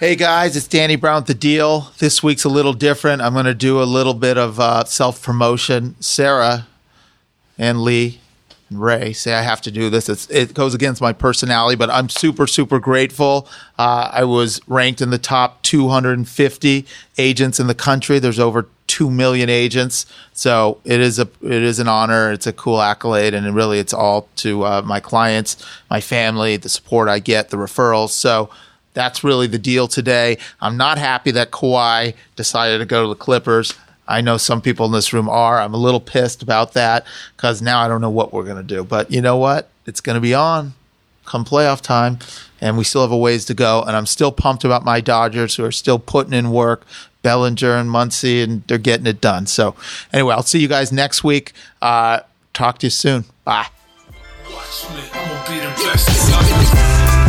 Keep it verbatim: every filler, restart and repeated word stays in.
Hey guys, it's Danny Brown with The Deal. This week's a little different. I'm going to do a little bit of uh, self-promotion. Sarah and Lee and Ray say I have to do this. It's, it goes against my personality, but I'm super, super grateful. Uh, I was ranked in the top two hundred fifty agents in the country. There's over two million agents. So it is a it is an honor. It's a cool accolade. And really, it's all to uh, my clients, my family, the support I get, the referrals. So that's really the deal today. I'm not happy that Kawhi decided to go to the Clippers. I know some people in this room are. I'm a little pissed about that because now I don't know what we're going to do. But you know what? It's going to be on come playoff time, and we still have a ways to go. And I'm still pumped about my Dodgers, who are still putting in work. Bellinger and Muncy, and they're getting it done. So anyway, I'll see you guys next week. Uh, talk to you soon. Bye. Watch me. I'm gonna be the best.